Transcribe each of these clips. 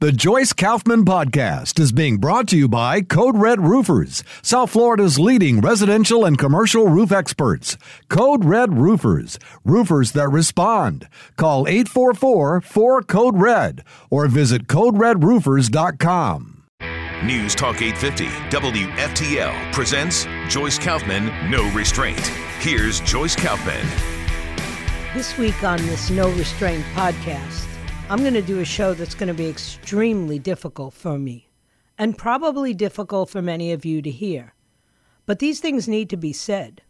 The Joyce Kaufman Podcast is being brought to you by Code Red Roofers, South Florida's leading residential and commercial roof experts. Code Red Roofers, roofers that respond. Call 844-4CODE-RED or visit coderedroofers.com. News Talk 850 WFTL presents Joyce Kaufman, No Restraint. Here's Joyce Kaufman. This week on this No Restraint podcast, I'm going to do a show that's going to be extremely difficult for me and probably difficult for many of you to hear. But these things need to be said.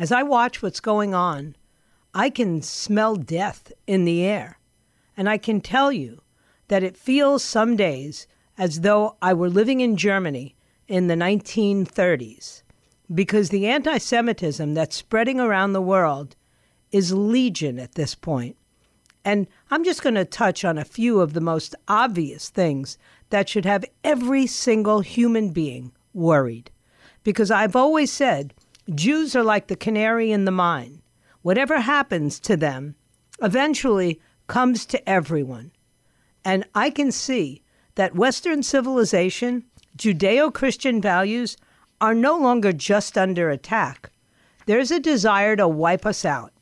As I watch what's going on, I can smell death in the air. And I can tell you that it feels some days as though I were living in Germany in the 1930s, because the anti-Semitism that's spreading around the world is legion at this point. And I'm just going to touch on a few of the most obvious things that should have every single human being worried. Because I've always said, Jews are like the canary in the mine. Whatever happens to them eventually comes to everyone. And I can see that Western civilization, Judeo-Christian values are no longer just under attack. There's a desire to wipe us out.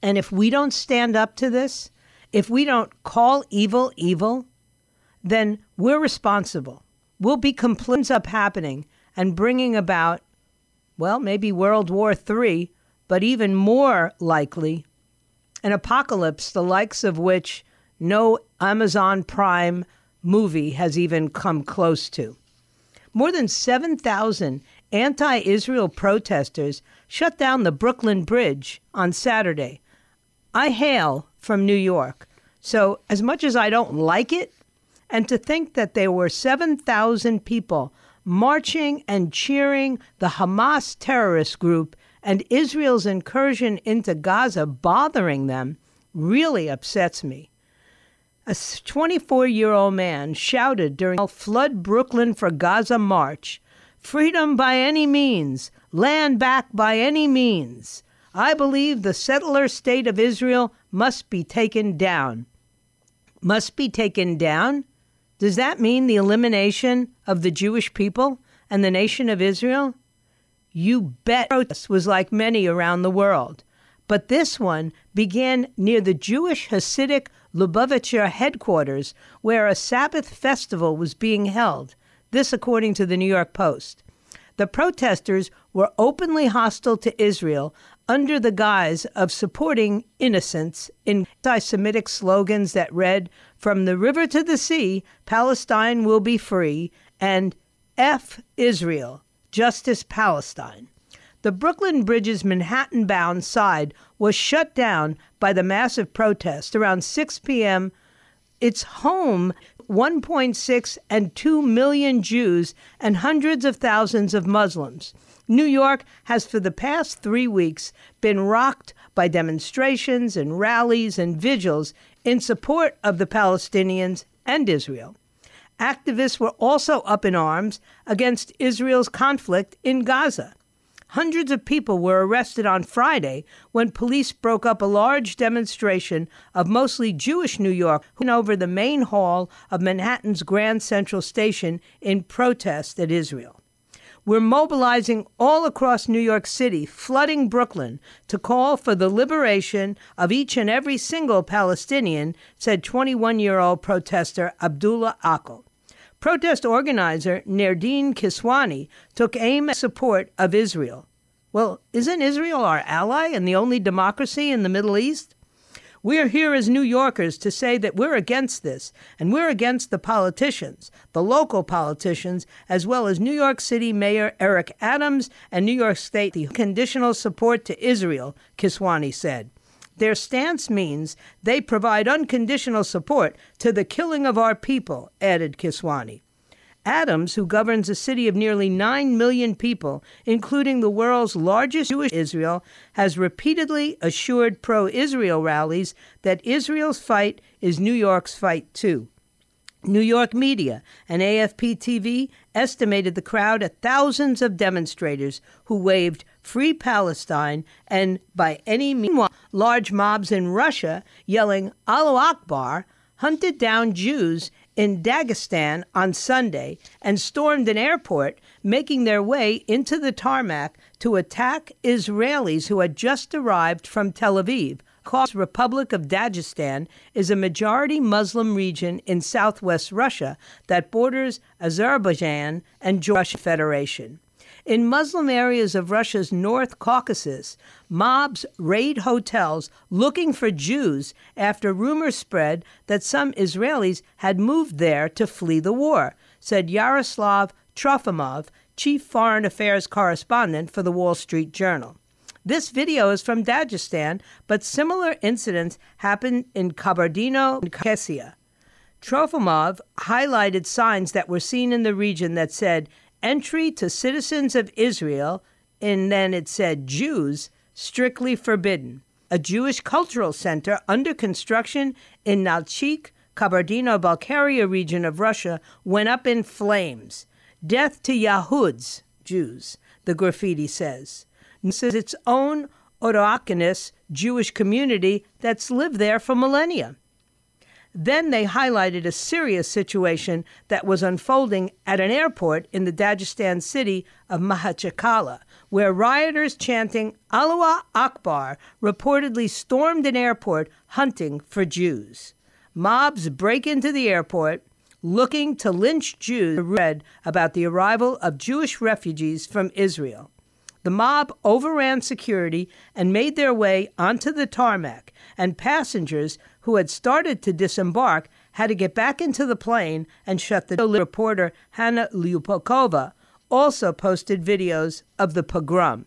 And if we don't stand up to this, if we don't call evil evil, then we're responsible. We'll be complicit up happening and bringing about, well, maybe World War III, but even more likely, an apocalypse the likes of which no Amazon Prime movie has even come close to. More than 7,000 anti-Israel protesters shut down the Brooklyn Bridge on Saturday. I hail from New York, so as much as I don't like it, and to think that there were 7,000 people marching and cheering the Hamas terrorist group and Israel's incursion into Gaza bothering them really upsets me. A 24-year-old man shouted during a Flood Brooklyn for Gaza march, "Freedom by any means, land back by any means. I believe the settler state of Israel must be taken down." Must be taken down? Does that mean the elimination of the Jewish people and the nation of Israel? You bet. Protest was like many around the world. But this one began near the Jewish Hasidic Lubavitcher headquarters, where a Sabbath festival was being held. This according to the New York Post. The protesters were openly hostile to Israel under the guise of supporting innocence in anti-Semitic slogans that read, "From the river to the sea, Palestine will be free," and "F Israel, Justice Palestine." The Brooklyn Bridge's Manhattan-bound side was shut down by the massive protest around 6 p.m. Its home, 1.6 and 2 million Jews and hundreds of thousands of Muslims. New York has for the past 3 weeks been rocked by demonstrations and rallies and vigils in support of the Palestinians and Israel. Activists were also up in arms against Israel's conflict in Gaza. Hundreds of people were arrested on Friday when police broke up a large demonstration of mostly Jewish New York who went over the main hall of Manhattan's Grand Central Station in protest at Israel. We're mobilizing all across New York City, flooding Brooklyn, to call for the liberation of each and every single Palestinian, said 21-year-old protester Abdullah Akel. Protest organizer Nerdin Kiswani took aim at support of Israel. Well, isn't Israel our ally and the only democracy in the Middle East? We're here as New Yorkers to say that we're against this, and we're against the politicians, the local politicians, as well as New York City Mayor Eric Adams and New York State. The conditional support to Israel, Kiswani said. Their stance means they provide unconditional support to the killing of our people, added Kiswani. Adams, who governs a city of nearly 9 million people, including the world's largest Jewish Israel, has repeatedly assured pro-Israel rallies that Israel's fight is New York's fight, too. New York media and AFP TV estimated the crowd at thousands of demonstrators who waved Free Palestine and, by any means, large mobs in Russia yelling Allahu Akbar hunted down Jews in Dagestan on Sunday and stormed an airport, making their way into the tarmac to attack Israelis who had just arrived from Tel Aviv. The Republic of Dagestan is a majority Muslim region in southwest Russia that borders Azerbaijan and the Russian Federation. In Muslim areas of Russia's North Caucasus, mobs raid hotels looking for Jews after rumors spread that some Israelis had moved there to flee the war, said Yaroslav Trofimov, chief foreign affairs correspondent for The Wall Street Journal. This video is from Dagestan, but similar incidents happened in Kabardino-Balkaria. Trofimov highlighted signs that were seen in the region that said, "Entry to citizens of Israel," and then it said Jews, strictly forbidden. A Jewish cultural center under construction in Nalchik, Kabardino-Balkaria region of Russia, went up in flames. "Death to Yahuds," Jews, the graffiti says. This is its own autochthonous Jewish community that's lived there for millennia. Then they highlighted a serious situation that was unfolding at an airport in the Dagestan city of Makhachkala, where rioters chanting Allahu Akbar reportedly stormed an airport hunting for Jews. Mobs break into the airport looking to lynch Jews. Read about the arrival of Jewish refugees from Israel. The mob overran security and made their way onto the tarmac, and passengers who had started to disembark had to get back into the plane and shut the door. Reporter Hanna Lyupokova also posted videos of the pogrom.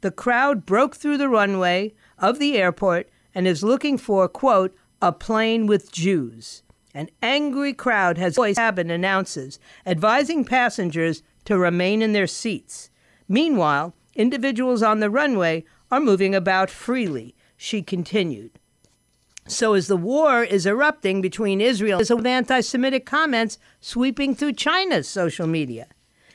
The crowd broke through the runway of the airport and is looking for, quote, "a plane with Jews." An angry crowd has voice cabin announces, advising passengers to remain in their seats. Meanwhile, individuals on the runway are moving about freely, she continued. So as the war is erupting between Israel and anti-Semitic comments sweeping through China's social media.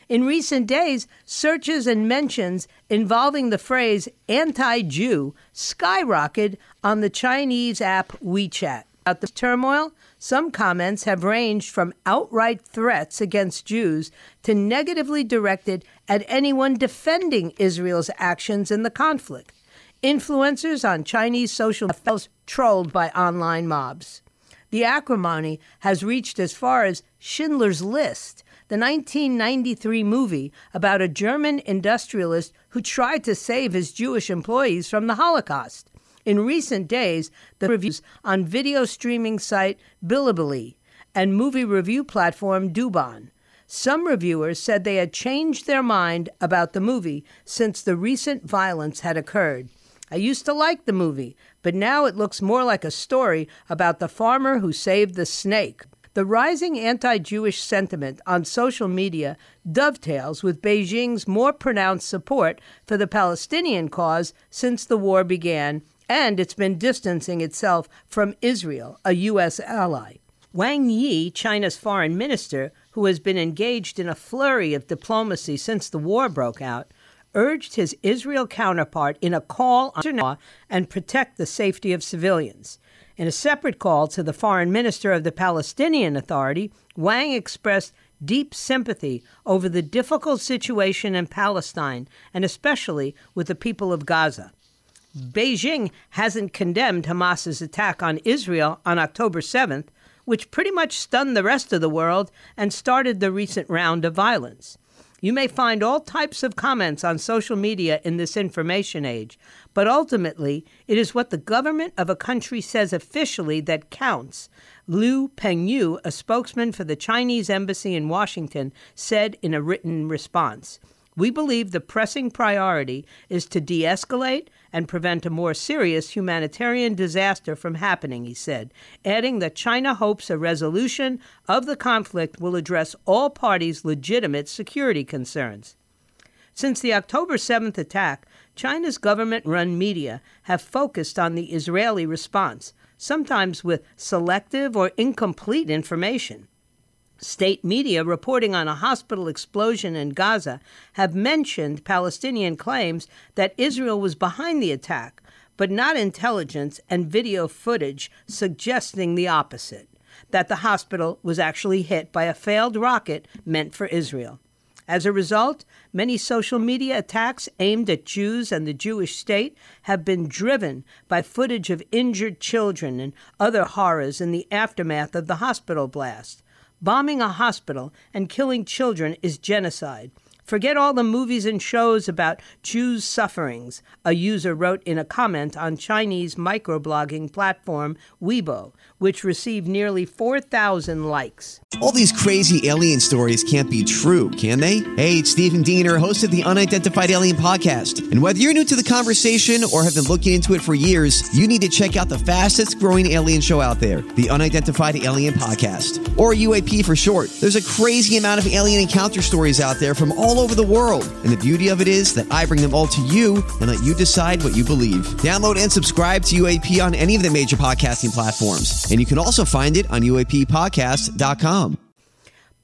In recent days, searches and mentions involving the phrase anti-Jew skyrocketed on the Chinese app WeChat. About the turmoil, some comments have ranged from outright threats against Jews to negatively directed at anyone defending Israel's actions in the conflict. Influencers on Chinese social media felt trolled by online mobs. The acrimony has reached as far as Schindler's List, the 1993 movie about a German industrialist who tried to save his Jewish employees from the Holocaust. In recent days, the reviews on video streaming site Bilibili and movie review platform Douban. Some reviewers said they had changed their mind about the movie since the recent violence had occurred. "I used to like the movie, but now it looks more like a story about the farmer who saved the snake." The rising anti-Jewish sentiment on social media dovetails with Beijing's more pronounced support for the Palestinian cause since the war began, and it's been distancing itself from Israel, a U.S. ally. Wang Yi, China's foreign minister, who has been engaged in a flurry of diplomacy since the war broke out, urged his Israel counterpart in a call on law and protect the safety of civilians. In a separate call to the foreign minister of the Palestinian Authority, Wang expressed deep sympathy over the difficult situation in Palestine, and especially with the people of Gaza. Beijing hasn't condemned Hamas's attack on Israel on October 7th, which pretty much stunned the rest of the world and started the recent round of violence. You may find all types of comments on social media in this information age, but ultimately it is what the government of a country says officially that counts. Liu Pengyu, a spokesman for the Chinese embassy in Washington, said in a written response. We believe the pressing priority is to de-escalate and prevent a more serious humanitarian disaster from happening, he said, adding that China hopes a resolution of the conflict will address all parties' legitimate security concerns. Since the October 7th attack, China's government-run media have focused on the Israeli response, sometimes with selective or incomplete information. State media reporting on a hospital explosion in Gaza have mentioned Palestinian claims that Israel was behind the attack, but not intelligence and video footage suggesting the opposite, that the hospital was actually hit by a failed rocket meant for Israel. As a result, many social media attacks aimed at Jews and the Jewish state have been driven by footage of injured children and other horrors in the aftermath of the hospital blast. Bombing a hospital and killing children is genocide. Forget all the movies and shows about Jews' sufferings, a user wrote in a comment on Chinese microblogging platform Weibo, which received nearly 4,000 likes. All these crazy alien stories can't be true, can they? Hey, it's Stephen Diener, host of the Unidentified Alien Podcast. And whether you're new to the conversation or have been looking into it for years, you need to check out the fastest growing alien show out there, the Unidentified Alien Podcast, or UAP for short. There's a crazy amount of alien encounter stories out there from all over the world. And the beauty of it is that I bring them all to you and let you decide what you believe. Download and subscribe to UAP on any of the major podcasting platforms. And you can also find it on UAPpodcast.com.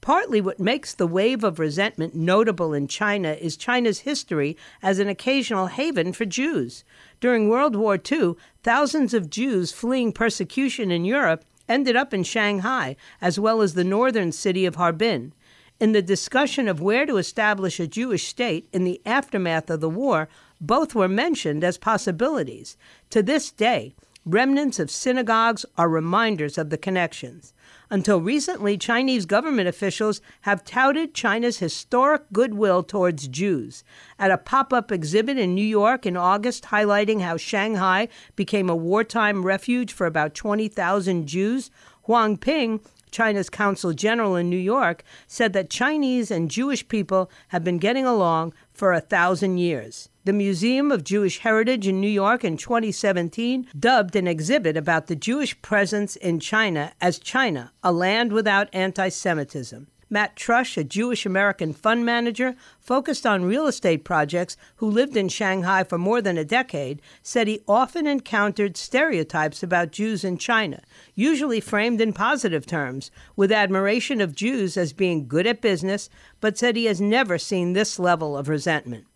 Partly what makes the wave of resentment notable in China is China's history as an occasional haven for Jews. During World War II, thousands of Jews fleeing persecution in Europe ended up in Shanghai, as well as the northern city of Harbin. In the discussion of where to establish a Jewish state in the aftermath of the war, both were mentioned as possibilities. To this day, remnants of synagogues are reminders of the connections. Until recently, Chinese government officials have touted China's historic goodwill towards Jews. At a pop-up exhibit in New York in August highlighting how Shanghai became a wartime refuge for about 20,000 Jews, Huang Ping, China's consul general in New York, said that Chinese and Jewish people have been getting along for 1,000 years. The Museum of Jewish Heritage in New York in 2017 dubbed an exhibit about the Jewish presence in China as China, a land without anti-Semitism. Matt Trush, a Jewish-American fund manager, focused on real estate projects who lived in Shanghai for more than a decade, said he often encountered stereotypes about Jews in China, usually framed in positive terms, with admiration of Jews as being good at business, but said he has never seen this level of resentment.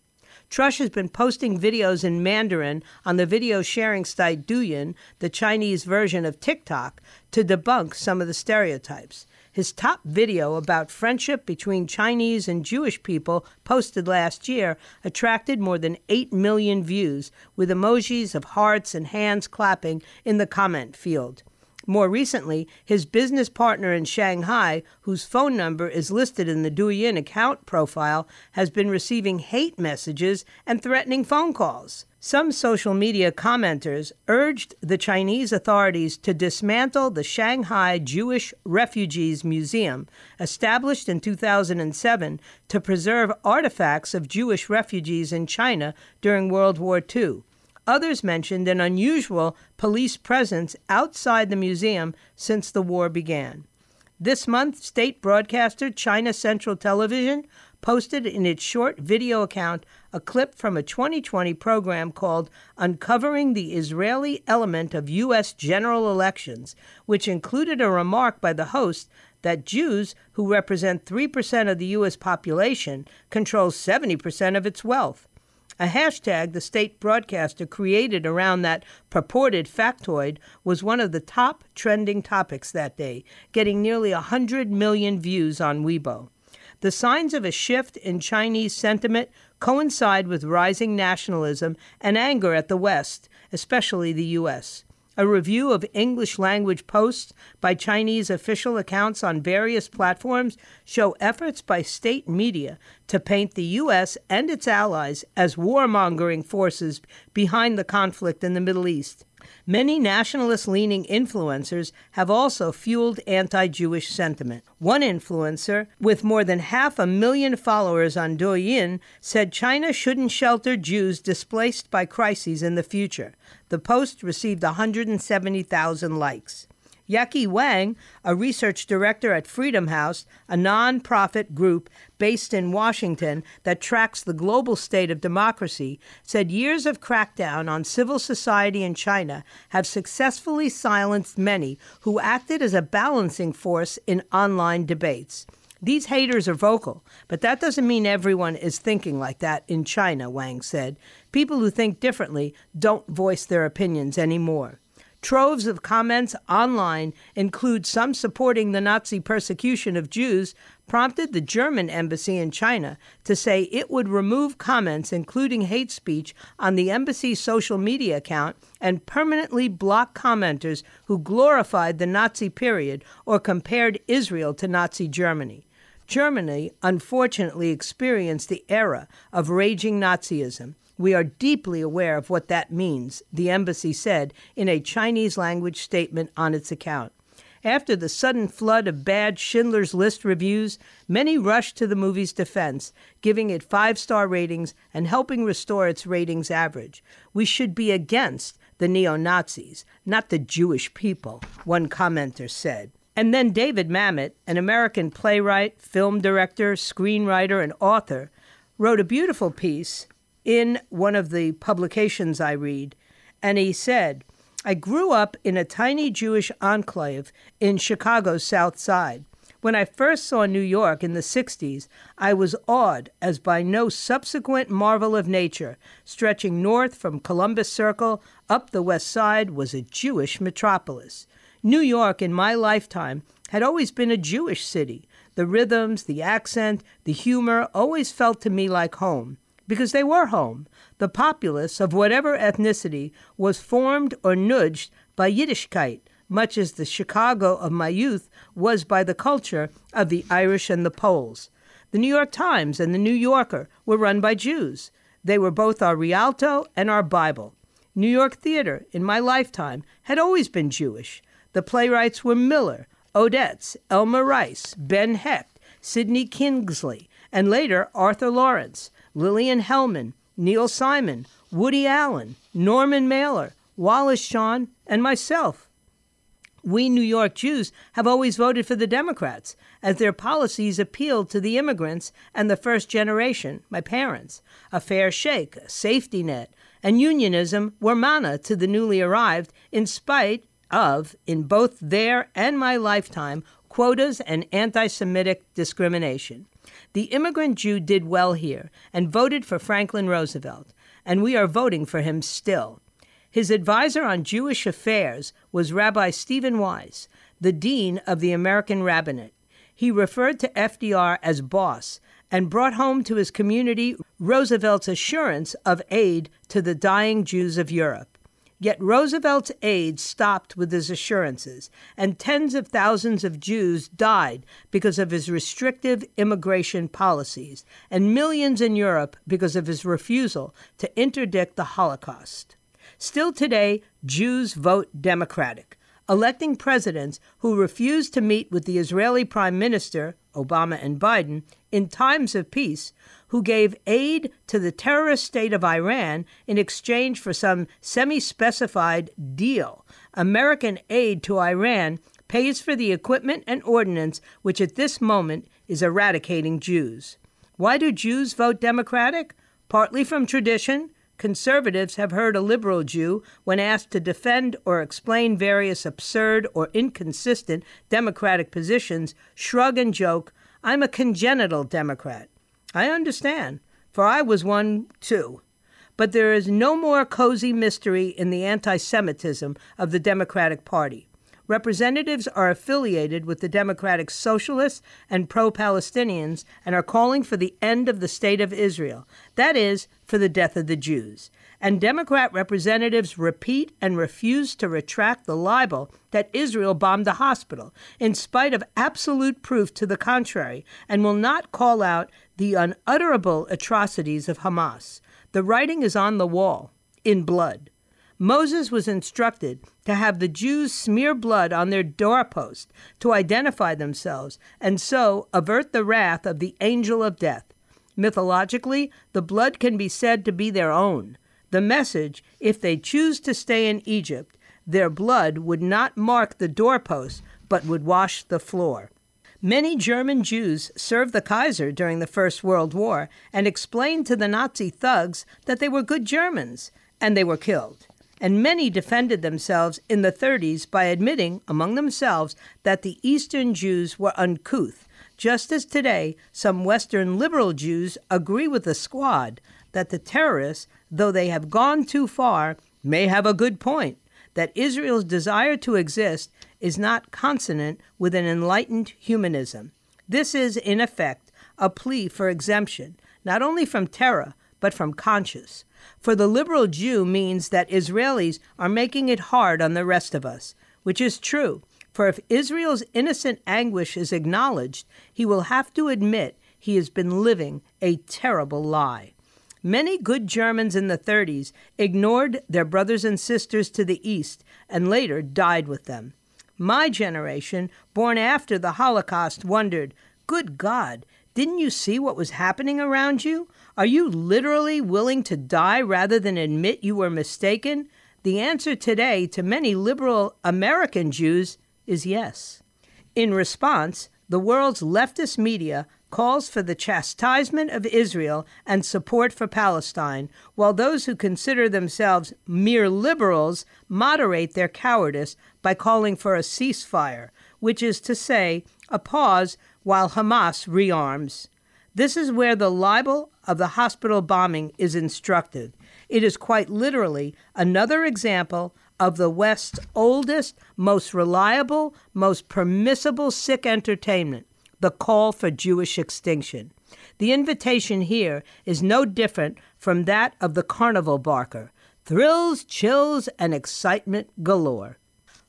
Trush has been posting videos in Mandarin on the video sharing site Douyin, the Chinese version of TikTok, to debunk some of the stereotypes. His top video about friendship between Chinese and Jewish people, posted last year, attracted more than 8 million views, with emojis of hearts and hands clapping in the comment field. More recently, his business partner in Shanghai, whose phone number is listed in the Douyin account profile, has been receiving hate messages and threatening phone calls. Some social media commenters urged the Chinese authorities to dismantle the Shanghai Jewish Refugees Museum, established in 2007 to preserve artifacts of Jewish refugees in China during World War II. Others mentioned an unusual police presence outside the museum since the war began. This month, state broadcaster China Central Television posted in its short video account a clip from a 2020 program called Uncovering the Israeli Element of U.S. General Elections, which included a remark by the host that Jews, who represent 3% of the U.S. population, control 70% of its wealth. A hashtag the state broadcaster created around that purported factoid was one of the top trending topics that day, getting nearly 100 million views on Weibo. The signs of a shift in Chinese sentiment coincide with rising nationalism and anger at the West, especially the U.S. A review of English-language posts by Chinese official accounts on various platforms show efforts by state media to paint the U.S. and its allies as warmongering forces behind the conflict in the Middle East. Many nationalist-leaning influencers have also fueled anti-Jewish sentiment. One influencer, with more than 500,000 followers on Douyin, said China shouldn't shelter Jews displaced by crises in the future. The post received 170,000 likes. Yaki Wang, a research director at Freedom House, a non-profit group based in Washington that tracks the global state of democracy, said years of crackdown on civil society in China have successfully silenced many who acted as a balancing force in online debates. These haters are vocal, but that doesn't mean everyone is thinking like that in China, Wang said. People who think differently don't voice their opinions anymore. Troves of comments online include some supporting the Nazi persecution of Jews, prompted the German embassy in China to say it would remove comments including hate speech on the embassy's social media account and permanently block commenters who glorified the Nazi period or compared Israel to Nazi Germany. Germany, unfortunately, experienced the era of raging Nazism. We are deeply aware of what that means, the embassy said in a Chinese-language statement on its account. After the sudden flood of bad Schindler's List reviews, many rushed to the movie's defense, giving it 5-star ratings and helping restore its ratings average. We should be against the neo-Nazis, not the Jewish people, one commenter said. And then David Mamet, an American playwright, film director, screenwriter, and author, wrote a beautiful piece in one of the publications I read, and he said, I grew up in a tiny Jewish enclave in Chicago's South Side. When I first saw New York in the 60s, I was awed as by no subsequent marvel of nature. Stretching north from Columbus Circle up the West Side was a Jewish metropolis. New York, in my lifetime, had always been a Jewish city. The rhythms, the accent, the humor always felt to me like home. Because they were home. The populace of whatever ethnicity was formed or nudged by Yiddishkeit, much as the Chicago of my youth was by the culture of the Irish and the Poles. The New York Times and the New Yorker were run by Jews. They were both our Rialto and our Bible. New York theater, in my lifetime, had always been Jewish. The playwrights were Miller, Odets, Elmer Rice, Ben Hecht, Sidney Kingsley, and later Arthur Lawrence, Lillian Hellman, Neil Simon, Woody Allen, Norman Mailer, Wallace Shawn, and myself. We New York Jews have always voted for the Democrats, as their policies appealed to the immigrants and the first generation, my parents. A fair shake, a safety net, and unionism were manna to the newly arrived, in spite of, in both their and my lifetime, quotas and anti-Semitic discrimination. The immigrant Jew did well here and voted for Franklin Roosevelt, and we are voting for him still. His advisor on Jewish affairs was Rabbi Stephen Wise, the dean of the American Rabbinate. He referred to FDR as boss and brought home to his community Roosevelt's assurance of aid to the dying Jews of Europe. Yet Roosevelt's aid stopped with his assurances, and tens of thousands of Jews died because of his restrictive immigration policies, and millions in Europe because of his refusal to interdict the Holocaust. Still today, Jews vote Democratic, electing presidents who refuse to meet with the Israeli Prime Minister, Obama and Biden, in times of peace, who gave aid to the terrorist state of Iran in exchange for some semi-specified deal. American aid to Iran pays for the equipment and ordnance which at this moment is eradicating Jews. Why do Jews vote Democratic? Partly from tradition. Conservatives have heard a liberal Jew, when asked to defend or explain various absurd or inconsistent Democratic positions, shrug and joke, I'm a congenital Democrat. I understand, for I was one too. But there is no more cozy mystery in the anti-Semitism of the Democratic Party. Representatives are affiliated with the Democratic Socialists and pro-Palestinians and are calling for the end of the State of Israel, that is, for the death of the Jews. And Democrat representatives repeat and refuse to retract the libel that Israel bombed the hospital, in spite of absolute proof to the contrary, and will not call out the unutterable atrocities of Hamas. The writing is on the wall, in blood. Moses was instructed to have the Jews smear blood on their doorpost to identify themselves and so avert the wrath of the angel of death. Mythologically, the blood can be said to be their own. The message, if they choose to stay in Egypt, their blood would not mark the doorpost, but would wash the floor. Many German Jews served the Kaiser during the First World War and explained to the Nazi thugs that they were good Germans, and they were killed. And many defended themselves in the 30s by admitting among themselves that the Eastern Jews were uncouth, just as today some Western liberal Jews agree with the Squad that the terrorists, though they have gone too far, may have a good point, that Israel's desire to exist is not consonant with an enlightened humanism. This is, in effect, a plea for exemption, not only from terror, but from conscience. For the liberal Jew means that Israelis are making it hard on the rest of us, which is true, for if Israel's innocent anguish is acknowledged, he will have to admit he has been living a terrible lie. Many good Germans in the 30s ignored their brothers and sisters to the east and later died with them. My generation, born after the Holocaust, wondered, "Good God, didn't you see what was happening around you? Are you literally willing to die rather than admit you were mistaken?" The answer today to many liberal American Jews is yes. In response, the world's leftist media calls for the chastisement of Israel and support for Palestine, while those who consider themselves mere liberals moderate their cowardice by calling for a ceasefire, which is to say, a pause while Hamas rearms. This is where the libel of the hospital bombing is instructive. It is quite literally another example of the West's oldest, most reliable, most permissible sick entertainment, the call for Jewish extinction. The invitation here is no different from that of the carnival barker. Thrills, chills, and excitement galore.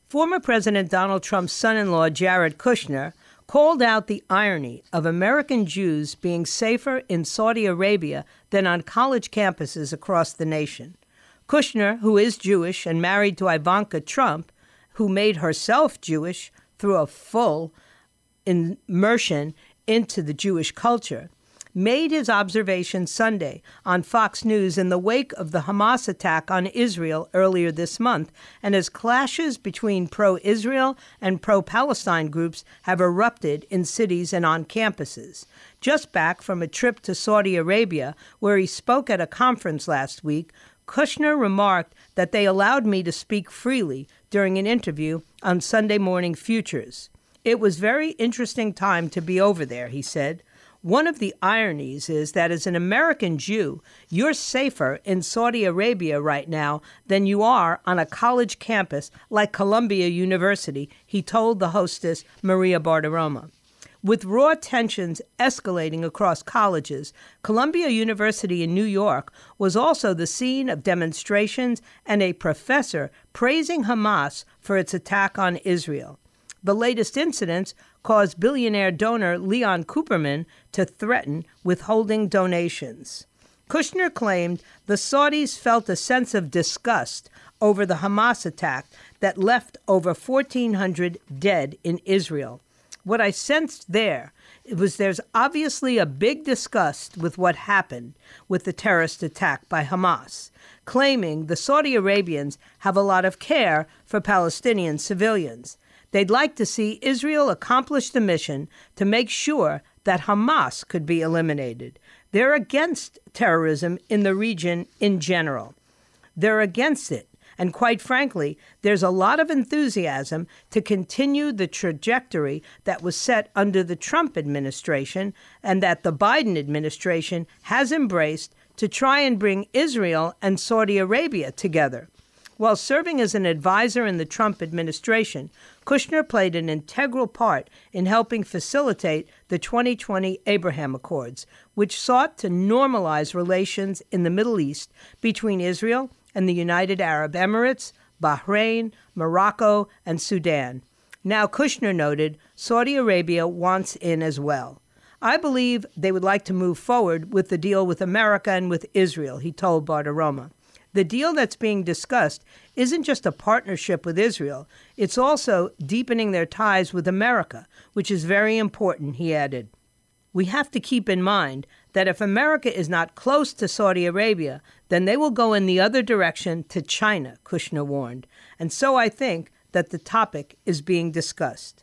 Former President Donald Trump's son-in-law, Jared Kushner, called out the irony of American Jews being safer in Saudi Arabia than on college campuses across the nation. Kushner, who is Jewish and married to Ivanka Trump, who made herself Jewish through a full immersion into the Jewish culture, made his observation Sunday on Fox News in the wake of the Hamas attack on Israel earlier this month, and as clashes between pro-Israel and pro-Palestine groups have erupted in cities and on campuses. Just back from a trip to Saudi Arabia, where he spoke at a conference last week, Kushner remarked that they allowed me to speak freely during an interview on Sunday Morning Futures. "It was a very interesting time to be over there," he said. "One of the ironies is that as an American Jew, you're safer in Saudi Arabia right now than you are on a college campus like Columbia University," he told the hostess Maria Bartiromo. With raw tensions escalating across colleges, Columbia University in New York was also the scene of demonstrations and a professor praising Hamas for its attack on Israel. The latest incidents caused billionaire donor Leon Cooperman to threaten withholding donations. Kushner claimed the Saudis felt a sense of disgust over the Hamas attack that left over 1,400 dead in Israel. "What I sensed there, it was there's obviously a big disgust with what happened with the terrorist attack by Hamas," claiming the Saudi Arabians have a lot of care for Palestinian civilians. They'd like to see Israel accomplish the mission to make sure that Hamas could be eliminated. They're against terrorism in the region in general. They're against it. And quite frankly, there's a lot of enthusiasm to continue the trajectory that was set under the Trump administration and that the Biden administration has embraced to try and bring Israel and Saudi Arabia together. While serving as an advisor in the Trump administration, Kushner played an integral part in helping facilitate the 2020 Abraham Accords, which sought to normalize relations in the Middle East between Israel and the United Arab Emirates, Bahrain, Morocco, and Sudan. Now, Kushner noted, Saudi Arabia wants in as well. "I believe they would like to move forward with the deal with America and with Israel," he told Bartiromo. The deal that's being discussed isn't just a partnership with Israel, it's also deepening their ties with America, which is very important, he added. We have to keep in mind that if America is not close to Saudi Arabia, then they will go in the other direction to China, Kushner warned. And so I think that the topic is being discussed.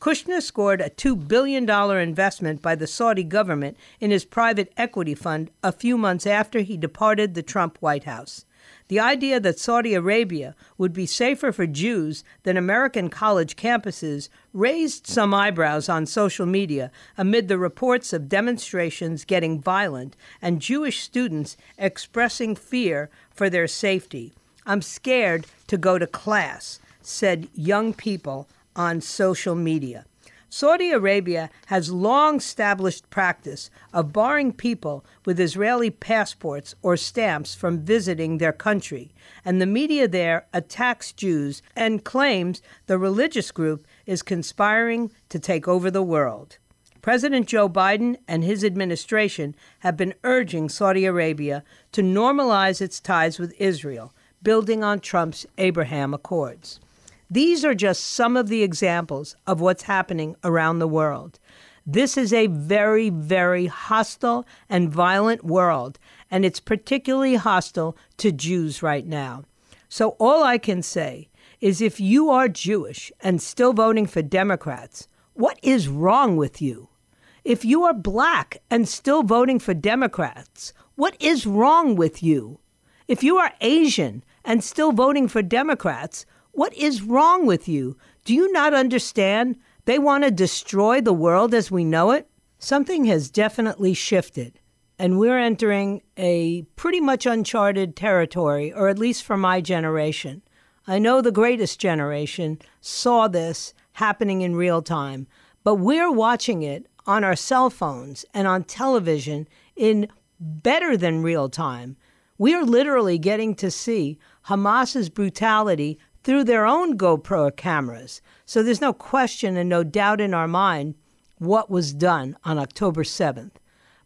Kushner scored a $2 billion investment by the Saudi government in his private equity fund a few months after he departed the Trump White House. The idea that Saudi Arabia would be safer for Jews than American college campuses raised some eyebrows on social media amid the reports of demonstrations getting violent and Jewish students expressing fear for their safety. I'm scared to go to class, said young people on social media. Saudi Arabia has long established practice of barring people with Israeli passports or stamps from visiting their country, and the media there attacks Jews and claims the religious group is conspiring to take over the world. President Joe Biden and his administration have been urging Saudi Arabia to normalize its ties with Israel, building on Trump's Abraham Accords. These are just some of the examples of what's happening around the world. This is a very, very hostile and violent world, and it's particularly hostile to Jews right now. So all I can say is if you are Jewish and still voting for Democrats, what is wrong with you? If you are black and still voting for Democrats, what is wrong with you? If you are Asian and still voting for Democrats, what is wrong with you? Do you not understand? They want to destroy the world as we know it? Something has definitely shifted, and we're entering a pretty much uncharted territory, or at least for my generation. I know the greatest generation saw this happening in real time, but we're watching it on our cell phones and on television in better than real time. We are literally getting to see Hamas's brutality through their own GoPro cameras. So there's no question and no doubt in our mind what was done on October 7th.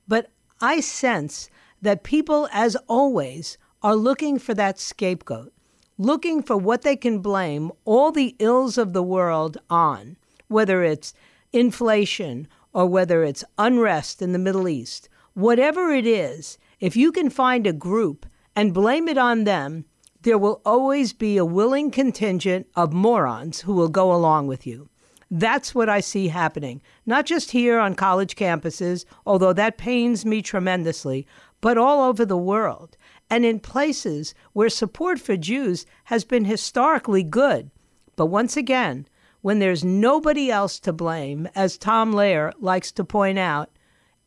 But I sense that people, as always, are looking for that scapegoat, looking for what they can blame all the ills of the world on, whether it's inflation or whether it's unrest in the Middle East. Whatever it is, if you can find a group and blame it on them, there will always be a willing contingent of morons who will go along with you. That's what I see happening, not just here on college campuses, although that pains me tremendously, but all over the world and in places where support for Jews has been historically good. But once again, when there's nobody else to blame, as Tom Lehrer likes to point out,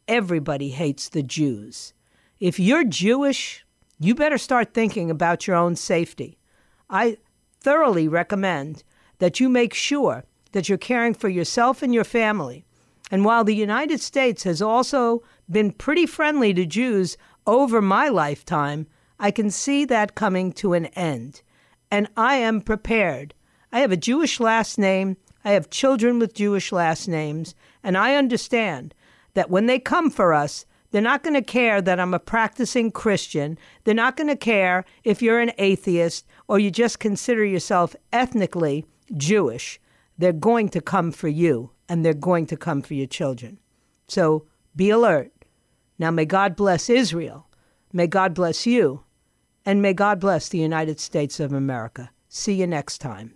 everybody hates the Jews. If you're Jewish, you better start thinking about your own safety. I thoroughly recommend that you make sure that you're caring for yourself and your family. And while the United States has also been pretty friendly to Jews over my lifetime, I can see that coming to an end. And I am prepared. I have a Jewish last name. I have children with Jewish last names. And I understand that when they come for us, they're not going to care that I'm a practicing Christian. They're not going to care if you're an atheist or you just consider yourself ethnically Jewish. They're going to come for you, and they're going to come for your children. So be alert. Now, may God bless Israel. May God bless you. And may God bless the United States of America. See you next time.